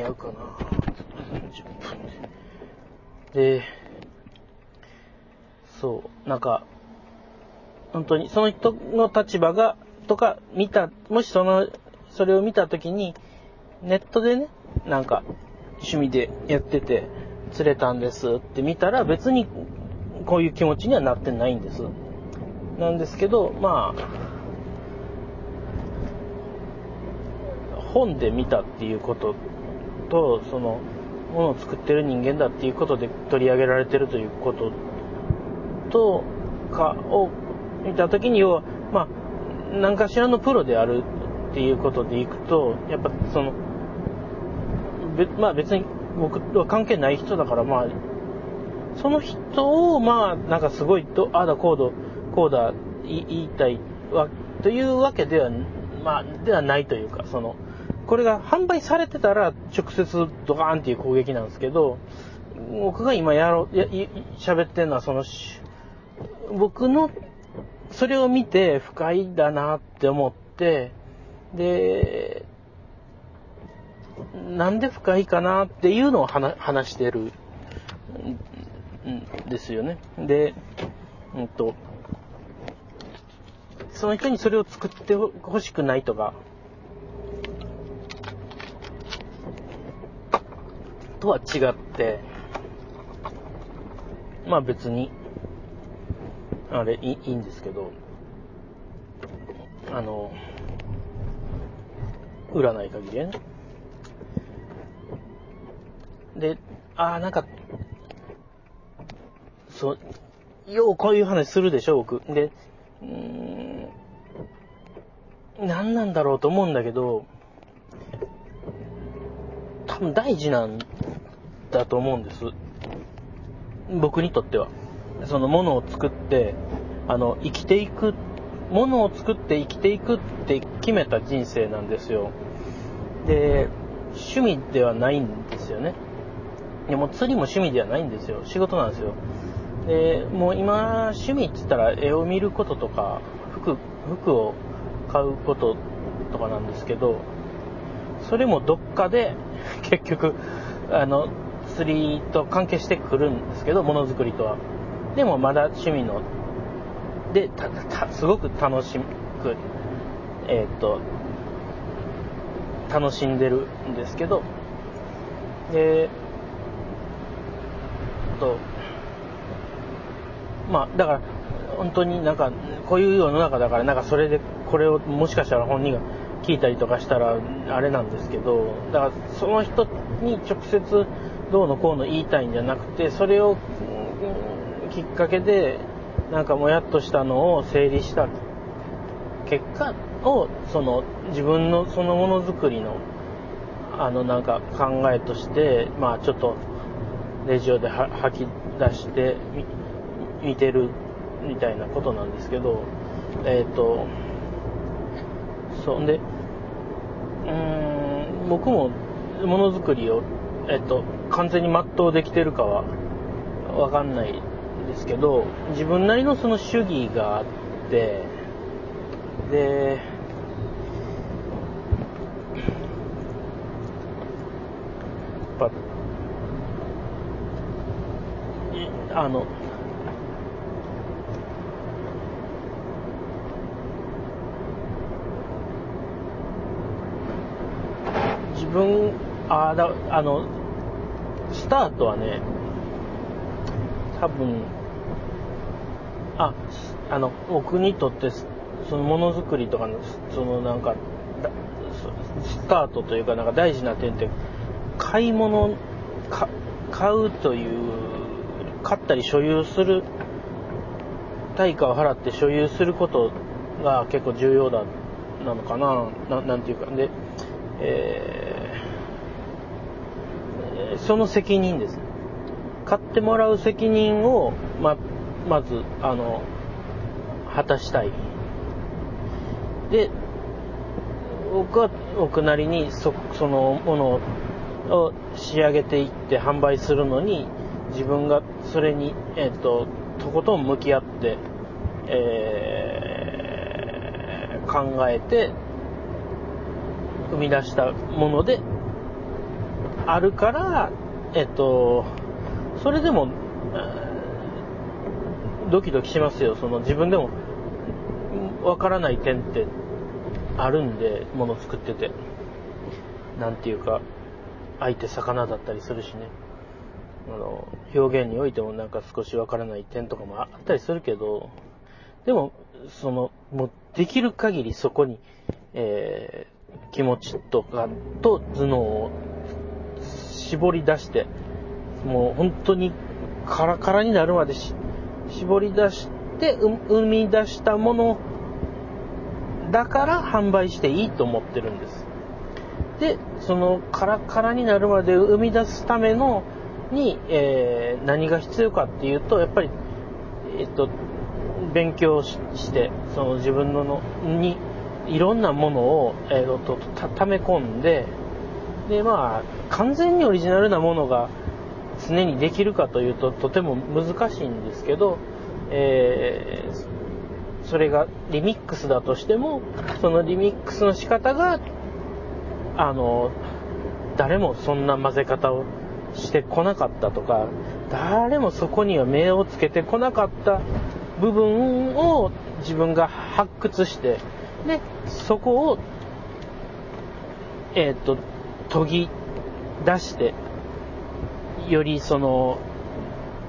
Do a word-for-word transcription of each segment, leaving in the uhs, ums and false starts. に合うかな。で、そう、なんか、本当にその人の立場が、とか見た、もしその、それを見たときに、ネットでね、なんか、趣味でやってて、釣れたんですって見たら、別にこういう気持ちにはなってないんです。なんですけど、まあ、本で見たっていうことと、その、ものを作ってる人間だっていうことで取り上げられてるということとかを見たときに、要は、まあ、何かしらのプロであるっていうことでいくと、やっぱその、まあ別に僕は関係ない人だから、まあ、その人を、まあ、なんかすごい、ああだこうだ、こうだ言いたいわというわけでは、まあ、ではないというか、その、これが販売されてたら直接ドカーンっていう攻撃なんですけど、僕が今やろう、や、喋ってるのはその、僕の、それを見て不快だなって思って、で、なんで不快かなっていうのを話、話してるんですよね。で、うんと、その人にそれを作ってほしくないとか、とは違って、まあ別に、あれ、いいんですけど、あの、売らない限りね。で、ああ、なんか、そう、ようこういう話するでしょ、僕。で、うーん、なんなんだろうと思うんだけど、多分大事なんだと思うんです。僕にとっては。そのものを作って、あの、生きていく、ものを作って生きていくって決めた人生なんですよ。で、趣味ではないんですよね。でも釣りも趣味ではないんですよ。仕事なんですよ。で、もう今、趣味って言ったら絵を見ることとか、服、服を買うこととかなんですけど、それもどっかで結局、あの、釣りと関係してくるんですけど、ものづくりとは。でもまだ趣味の、で、た、た、すごく楽しく、えっと、楽しんでるんですけど、で、と、まあ、だから、本当になんか、こういう世の中だから、なんかそれで、これをもしかしたら本人が聞いたりとかしたら、あれなんですけど、だから、その人に直接、どうのこうの言いたいんじゃなくて、それを、きっかけでなんかもやっとしたのを整理した結果をその自分のそのものづくりのあのなんか考えとしてまあちょっとレジオで吐き出して見てるみたいなことなんですけど、えっとそんでうーん僕もものづくりをえっと完全に全うできてるかはわかんない。ですけど、自分なりのその主義があって、で、やっぱ、あの、自分、あ、だ、あの、スタートはね、多分、あ、あの、僕にとって、そのものづくりとかの、そのなんか、スタートというか、なんか大事な点って、買い物、か、買うという、買ったり所有する、対価を払って所有することが結構重要だ、なのかな、な、なんていうか、で、えー、その責任です。買ってもらう責任を、ま、まず、あの、果たしたい。で、僕は、僕なりにそ、そのものを仕上げていって販売するのに、自分がそれに、えっと、とことん向き合って、えー、考えて、生み出したもので、あるから、えっと、それでもドキドキしますよ。その自分でもわからない点ってあるんで、もの作ってて、なんていうか、相手魚だったりするしね、あの表現においてもなんか少しわからない点とかもあったりするけど、でもそのもうできる限りそこに、えー、気持ちとかと頭脳を絞り出して、もう本当にカラカラになるまでし絞り出して生み出したものだから販売していいと思ってるんです。で、そのカラカラになるまで生み出すためのに、えー、何が必要かっていうと、やっぱり、えっと、勉強 し, してその自分ののにいろんなものを、えー、とたため込んで、で、まあ完全にオリジナルなものが常にできるかというととても難しいんですけど、えー、それがリミックスだとしても、そのリミックスの仕方があの誰もそんな混ぜ方をしてこなかったとか、誰もそこには目をつけてこなかった部分を自分が発掘して、でそこを、えー、と研ぎ出して、よりその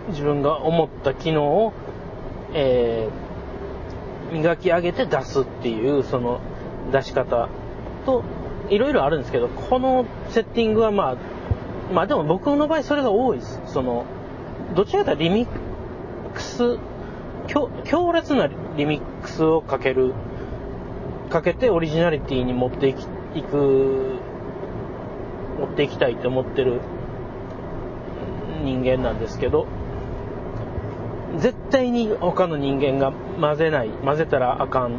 自分が思った機能を、えー、磨き上げて出すっていう、その出し方といろいろあるんですけど、このセッティングはまあまあでも僕の場合それが多いです。そのどちらかというとリミックス、強, 強烈なリミックスをかけるかけてオリジナリティに持っていきいく持っていきたいと思ってる人間なんですけど、絶対に他の人間が混ぜない、混ぜたらあかん、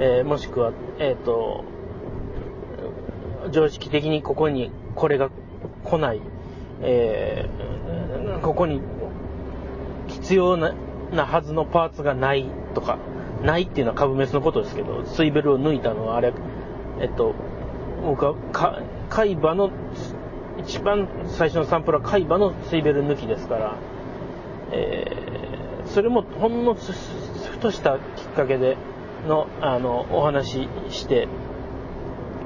えー、もしくは、えーと、常識的にここにこれが来ない、えー、ここに必要ななはずのパーツがないとか、ないっていうのは株主のことですけど、スイベルを抜いたのはあれ、えっと僕はか海馬の一番最初のサンプルは海馬のスイベル抜きですから、えー、それもほんのふとしたきっかけでのあのお話して、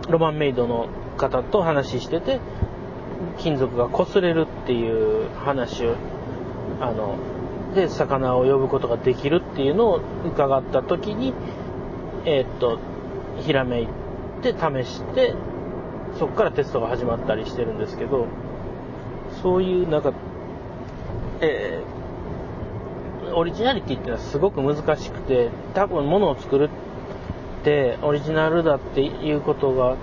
ロマンメイドの方と話してて、金属が擦れるっていう話をあの。で魚を呼ぶことができるっていうのを伺った時に、えー、っとひらめいて試して、そこからテストが始まったりしてるんですけど、そういうなんか、えー、オリジナリティってのはすごく難しくて、多分物を作るってオリジナルだっていうことが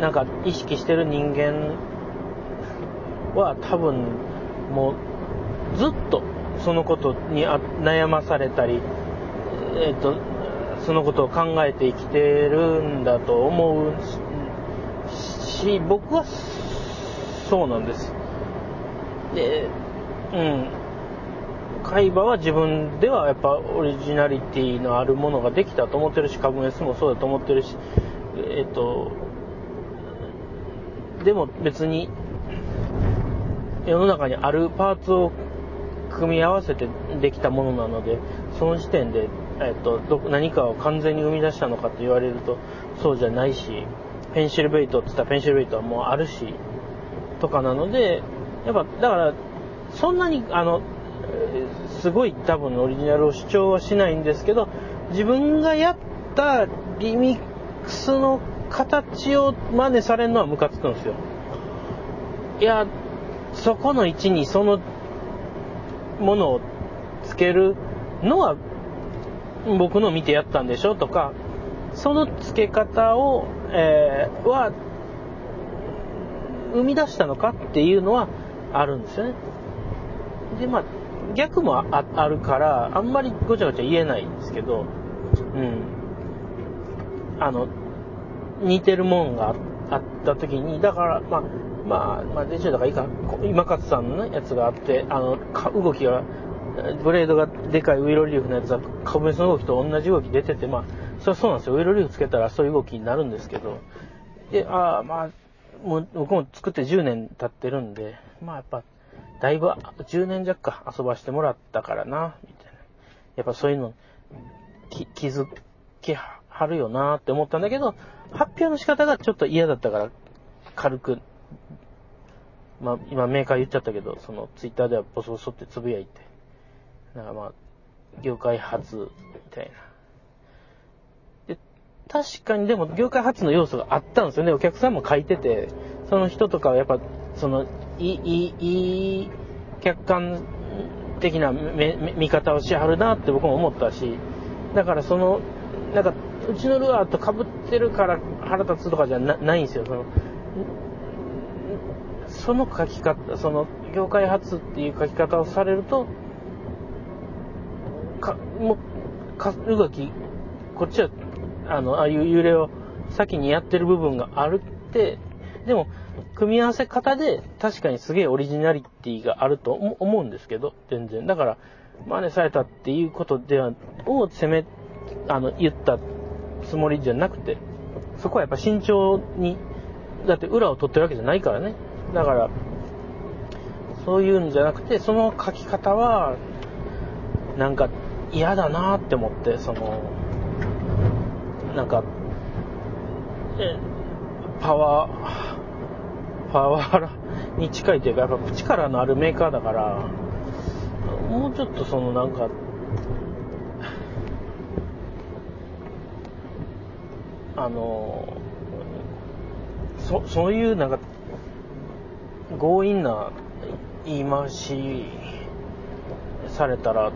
なんか意識してる人間は多分もうずっとそのことに悩まされたり、えー、とそのことを考えて生きてるんだと思うし、僕はそうなんです。で、うん、海馬は自分ではやっぱオリジナリティのあるものができたと思ってるし、株主もそうだと思ってるし、えー、とでも別に世の中にあるパーツを組み合わせてできたものなので、その時点で、えっと、ど何かを完全に生み出したのかと言われるとそうじゃないし、ペンシルベイトって言ったらペンシルベイトはもうあるしとかなので、やっぱだからそんなにあのすごい多分オリジナルを主張はしないんですけど、自分がやったリミックスの形を真似されるのはムカつくんですよ。いやそこの位置にそのものをつけるのは僕の見てやったんでしょとか、そのつけ方を、えー、は生み出したのかっていうのはあるんですよね。でまあ逆も あ, あるからあんまりごちゃごちゃ言えないんですけど、うん、あの似てるもんがあった時に、だからまあまあ、まあ、デジューだからいいか、今勝さんのやつがあって、あの、動きが、ブレードがでかいウイロリーフのやつは、株主の動きと同じ動き出てて、まあ、それはそうなんですよ。ウイロリーフつけたらそういう動きになるんですけど、で、ああ、まあ、もう僕も作ってじゅうねん経ってるんで、まあやっぱだいぶじゅうねん弱か遊ばしてもらったからなみたいな、やっぱそういうのき気づけはるよなって思ったんだけど、発表の仕方がちょっと嫌だったから軽く、まあ今メーカー言っちゃったけど、そのツイッターではボソボソってつぶやいて、なんかまあ業界初みたいな。確かにでも業界初の要素があったんですよね。お客さんも書いてて、その人とかはやっぱそのいいいい客観的な見方をしはるなって僕も思ったし、だからそのなんかうちのルアーと被ってるから腹立つとかじゃ な, ないんですよ。そのその書き方、その業界初っていう書き方をされると、かもかるがきこっちはあのああいう幽霊を先にやってる部分があるって、でも組み合わせ方で確かにすげえオリジナリティがあると思うんですけど、全然だから真似されたっていうことではを責めあの言ったつもりじゃなくて、そこはやっぱ慎重に、だって裏を取ってるわけじゃないからね。だからそういうんじゃなくて、その書き方はなんか嫌だなって思って、そのなんかパワーパワハラに近いというか、やっぱ力のあるメーカーだから、もうちょっとそのなんかあの そ, そういうなんか強引な言い回しされたら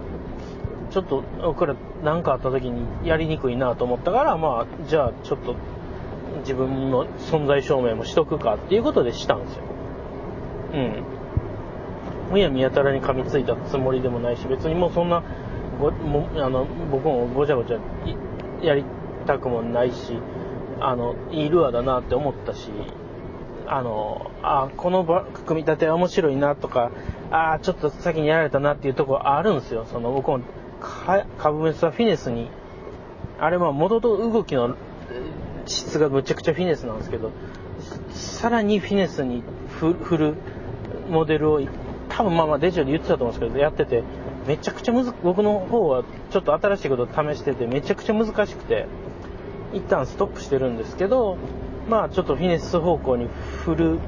ちょっと僕ら何かあった時にやりにくいなと思ったから、まあじゃあちょっと自分の存在証明もしとくかっていうことでしたんですよ。うん。むやみやたらに噛みついたつもりでもないし、別にもうそんなごもあの僕もごちゃごちゃやりたくもないし、あのいいルアーだなって思ったし、あのあこの組み立ては面白いなとか、あちょっと先にやられたなっていうところあるんですよ。その僕もカブメスはフィネスに、あれは元々動きの質がむちゃくちゃフィネスなんですけど、さらにフィネスに振るモデルを多分まあまあデジオで言ってたと思うんですけど、やっててめちゃくちゃむず僕の方はちょっと新しいことを試しててめちゃくちゃ難しくて一旦ストップしてるんですけど、まあちょっとフィネス方向に振る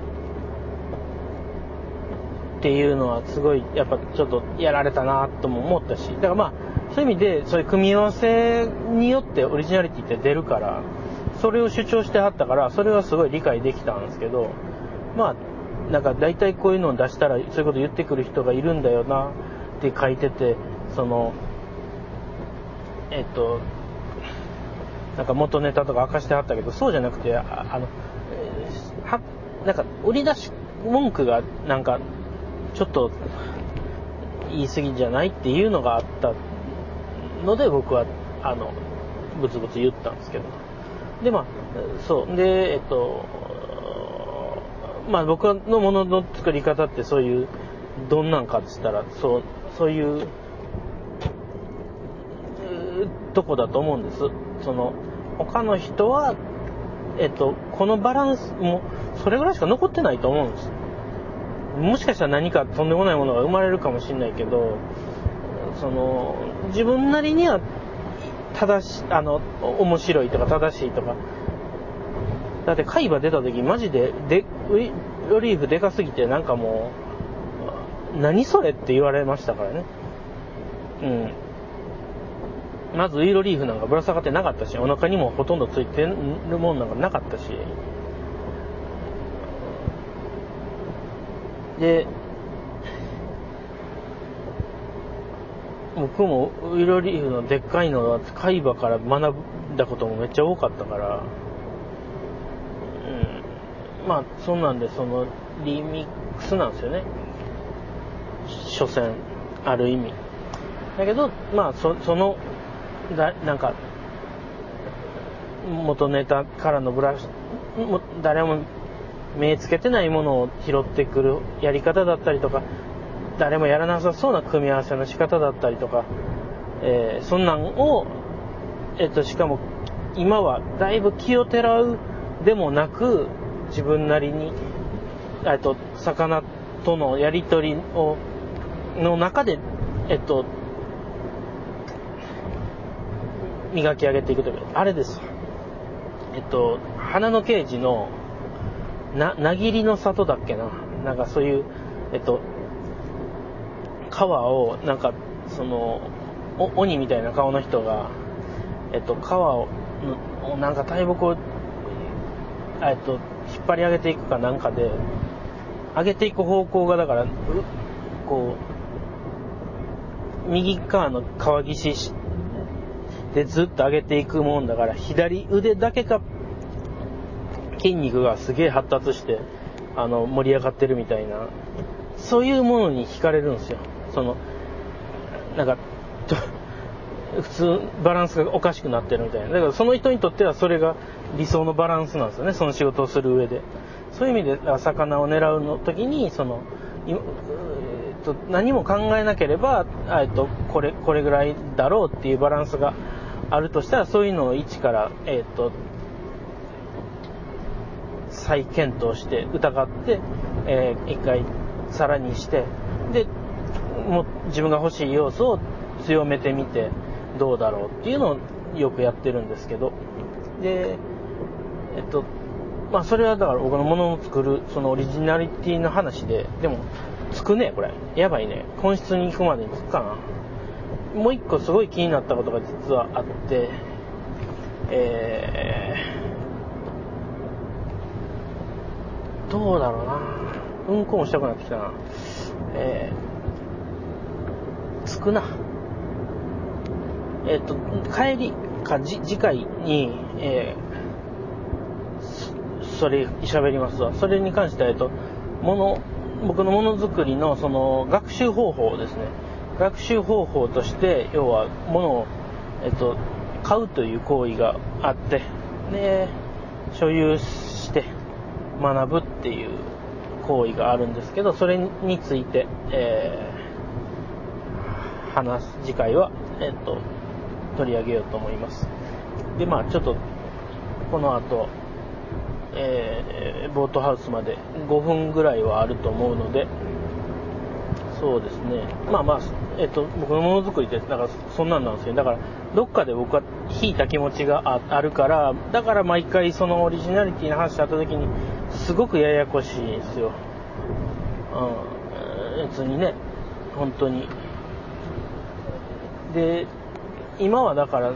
っていうのはすごいやっぱちょっとやられたなとも思ったし、だからまあそういう意味でそういう組み合わせによってオリジナリティって出るから、それを主張してはったから、それはすごい理解できたんですけど、まあなんか大体こういうのを出したらそういうこと言ってくる人がいるんだよなって書いてて、そのえっとなんか元ネタとか明かしてはったけど、そうじゃなくて あ, あのはなんか売り出し文句がなんかちょっと言い過ぎじゃないっていうのがあったので、僕はあのブツブツ言ったんですけど、でまあそうでえっとまあ僕のものの作り方ってそういうどんなんかって言ったらそうそういうとこだと思うんです。その他の人はえっとこのバランスもそれぐらいしか残ってないと思うんです。もしかしたら何かとんでもないものが生まれるかもしれないけど、その自分なりには正しあの面白いとか正しいとか、だって海馬出た時マジででロリーフでかすぎてなんかもう何それって言われましたからね。うん。まずウイロリーフなんかぶら下がってなかったし、お腹にもほとんどついてるもんなんかなかったし。で僕もウイロリーフのでっかいのは海馬から学んだこともめっちゃ多かったから、うん、まあそんなんでそのリミックスなんですよね、所詮ある意味だけど、まあ そ, そのだなんか元ネタからのブラシも誰も目つけてないものを拾ってくるやり方だったりとか、誰もやらなさそうな組み合わせの仕方だったりとか、えー、そんなんを、えっと、しかも今はだいぶ気をてらうでもなく、自分なりにえっと魚とのやり取りをの中でえっと磨き上げていくというか、あれです。えっと花の刑事のななぎりの里だっけな、なんかそういうえっと川をなんかその鬼みたいな顔の人がえっと川をなんか大木をえっと引っ張り上げていくかなんかで上げていく方向がだからこう右側の川岸でずっと上げていくもんだから左腕だけが筋肉がすげえ発達してあの盛り上がってるみたいな、そういうものに惹かれるんですよ。そのなんか普通バランスがおかしくなってるみたいな、だからその人にとってはそれが理想のバランスなんですよね、その仕事をする上で。そういう意味で魚を狙うの時にその、えっと、何も考えなければ、えっと、これ、これぐらいだろうっていうバランスがあるとしたら、そういうのを一から、えっと、再検討して疑って、えー、一回さらにしてでもう自分が欲しい要素を強めてみてどうだろうっていうのをよくやってるんですけど、でえっとまあそれはだから僕のものを作るそのオリジナリティの話で、でもつくねこれやばいね、本質に行くまでにつくかな。もう一個すごい気になったことが実はあって、えー、どうだろうな、うんこもしたくなってきたな、えー、つくな。えっと帰りかじ次回に、えー、それ喋りますわ。それに関しては、えっと、もの僕のものづくりのその学習方法ですね。学習方法として要はものを、えっと、買うという行為があって、で所有して学ぶっていう行為があるんですけど、それについて、えー、話す次回はえっと。取り上げようと思います。で、まあちょっとこの後、えー、ボートハウスまでごふんぐらいはあると思うので、そうですね。まあまあえっと僕のものづくりってだからそんなんなんですよ。だからどっかで僕は引いた気持ちが あ, あるから、だから毎回そのオリジナリティの話した時にすごくややこしいんですよ。うん、別にね、本当にで。今はだから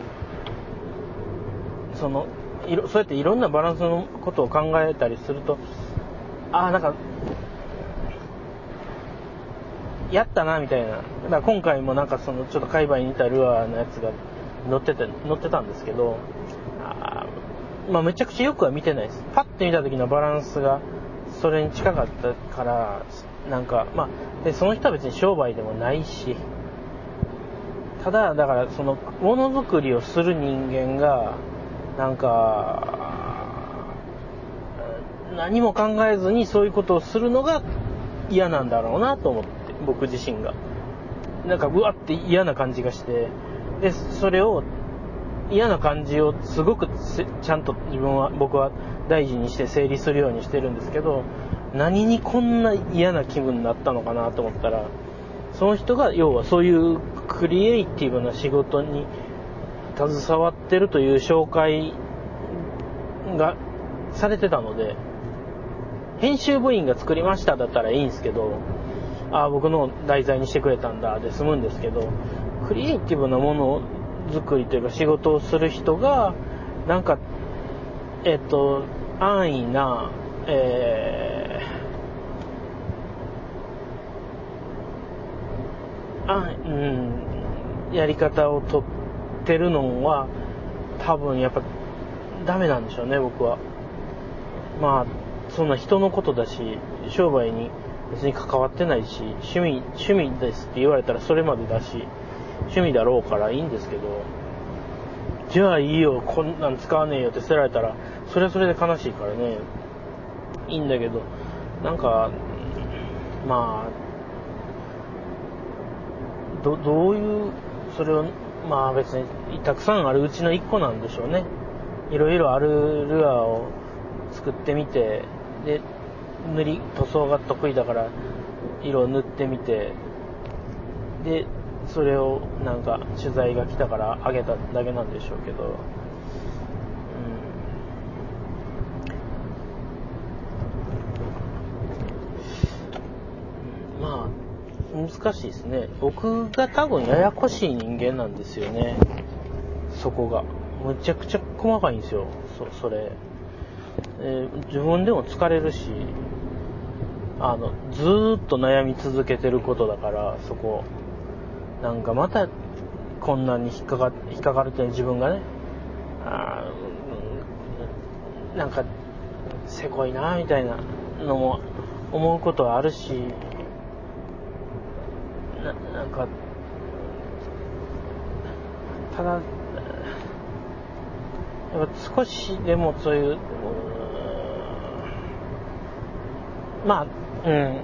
そのいろそうやっていろんなバランスのことを考えたりすると、ああなんかやったなみたいな、だから今回もなんかそのちょっと界隈に似たルアーのやつが乗ってて乗ってたんですけど、あまあめちゃくちゃよくは見てないです。パッと見た時のバランスがそれに近かったからなんかまあでその人は別に商売でもないし。ただだからそのものづくりをする人間がなんか何も考えずにそういうことをするのが嫌なんだろうなと思って、僕自身がなんかうわって嫌な感じがして、でそれを嫌な感じをすごくちゃんと自分は僕は大事にして整理するようにしてるんですけど、何にこんな嫌な気分になったのかなと思ったら、その人が要はそういうクリエイティブな仕事に携わってるという紹介がされてたので、編集部員が作りましただったらいいんですけど、あ僕の題材にしてくれたんだで済むんですけど、クリエイティブなものづくりというか仕事をする人がなんかえっと安易な、えーあうん、やり方をとってるのは多分やっぱダメなんでしょうね、僕は。まあそんな人のことだし商売に別に関わってないし、趣味趣味ですって言われたらそれまでだし趣味だろうからいいんですけど、じゃあいいよこんなん使わねえよって捨てられたらそれはそれで悲しいからね、いいんだけど、なんかまあど, どういうそれをまあ別にたくさんあるうちの一個なんでしょうね。いろいろあるルアーを作ってみてで塗り塗装が得意だから色を塗ってみて、でそれをなんか取材が来たからあげただけなんでしょうけど、うん、まあ難しいですね。僕が多分ややこしい人間なんですよね。そこがむちゃくちゃ細かいんですよ。 そ, それ、えー、自分でも疲れるし、あのずーっと悩み続けてることだから、そこなんかまたこんなに引っかか、引っかかるって自分がね、あーなんかせこいなみたいなのも思うことはあるし、 な, なんかただやっぱ少しでもそういう、まあ、うん、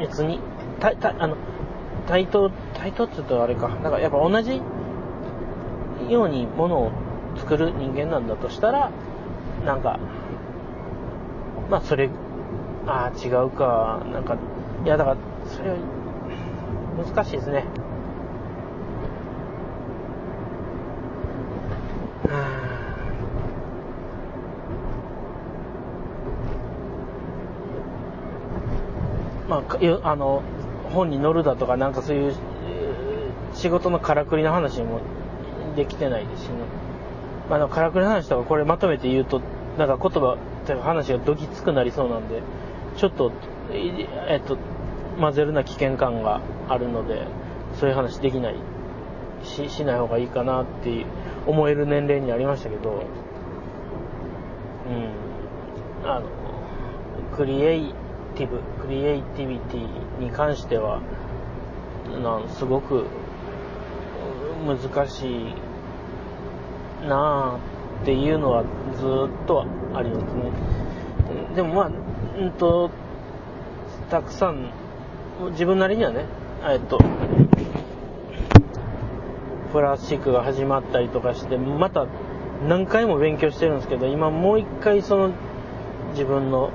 別にたたあの対等対等って言うとあれか、なんかやっぱ同じようにものを作る人間なんだとしたら、なんかまあそれあ違うか、なんかいやだからそれは難しいですね。まあ、あの本に載るだとかなんかそういう仕事のからくりの話もできてないですしね。まあ、のからくりの話とかこれまとめて言うとなんか言葉とか話がどぎつくなりそうなんで、ちょっと、えっと、混ぜるな危険感があるのでそういう話できないし、しない方がいいかなって思える年齢になりましたけど、うん、あのクリエイクリエイティビティに関してはなんすごく難しいなあっていうのはずっとありますね。でもまあ、うんとたくさん自分なりにはね、えっとプラスチックが始まったりとかしてまた何回も勉強してるんですけど、今もう一回その自分の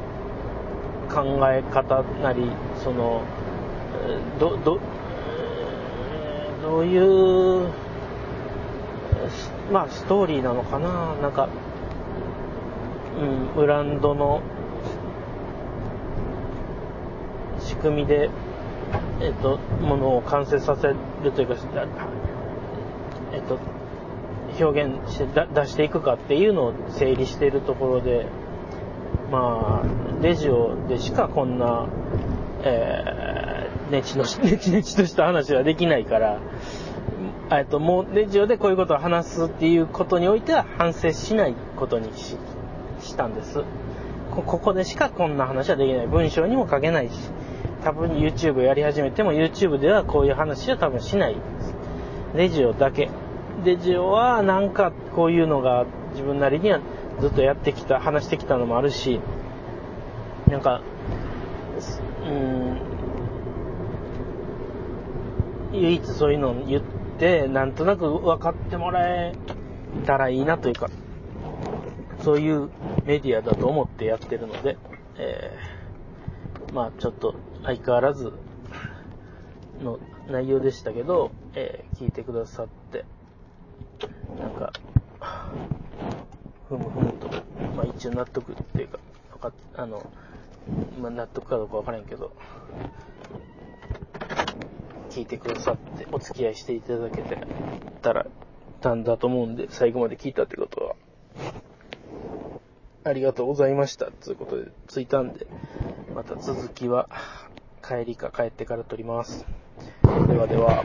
考え方なりその ど, ど, どういう、まあ、ストーリーなのかな、なんか、うん、ブランドの仕組みで、えっと、ものを完成させるというか、えっと、表現して出していくかっていうのを整理しているところで、まあレジオでしかこんな、えー、ネチのネチネチとした話はできないから、えっともうレジオでこういうことを話すっていうことにおいては反省しないことに し, したんです。こここでしかこんな話はできない。文章にも書けないし、多分 YouTube やり始めても YouTube ではこういう話は多分しないです。レジオだけ。レジオはなんかこういうのが自分なりにはずっとやってきた、話してきたのもあるし、なんか、うん、唯一そういうのを言って、なんとなく分かってもらえたらいいなというか、そういうメディアだと思ってやってるので、えー、まあちょっと相変わらずの内容でしたけど、えー、聞いてくださって、なんか、ふむふむと、まあ、一応納得っていうか、かあの、まあ、納得かどうかわからんけど、聞いてくださってお付き合いしていただけてたらたんだと思うんで、最後まで聞いたってことはありがとうございましたということでついたんで、また続きは帰りか帰ってから撮ります。ではでは。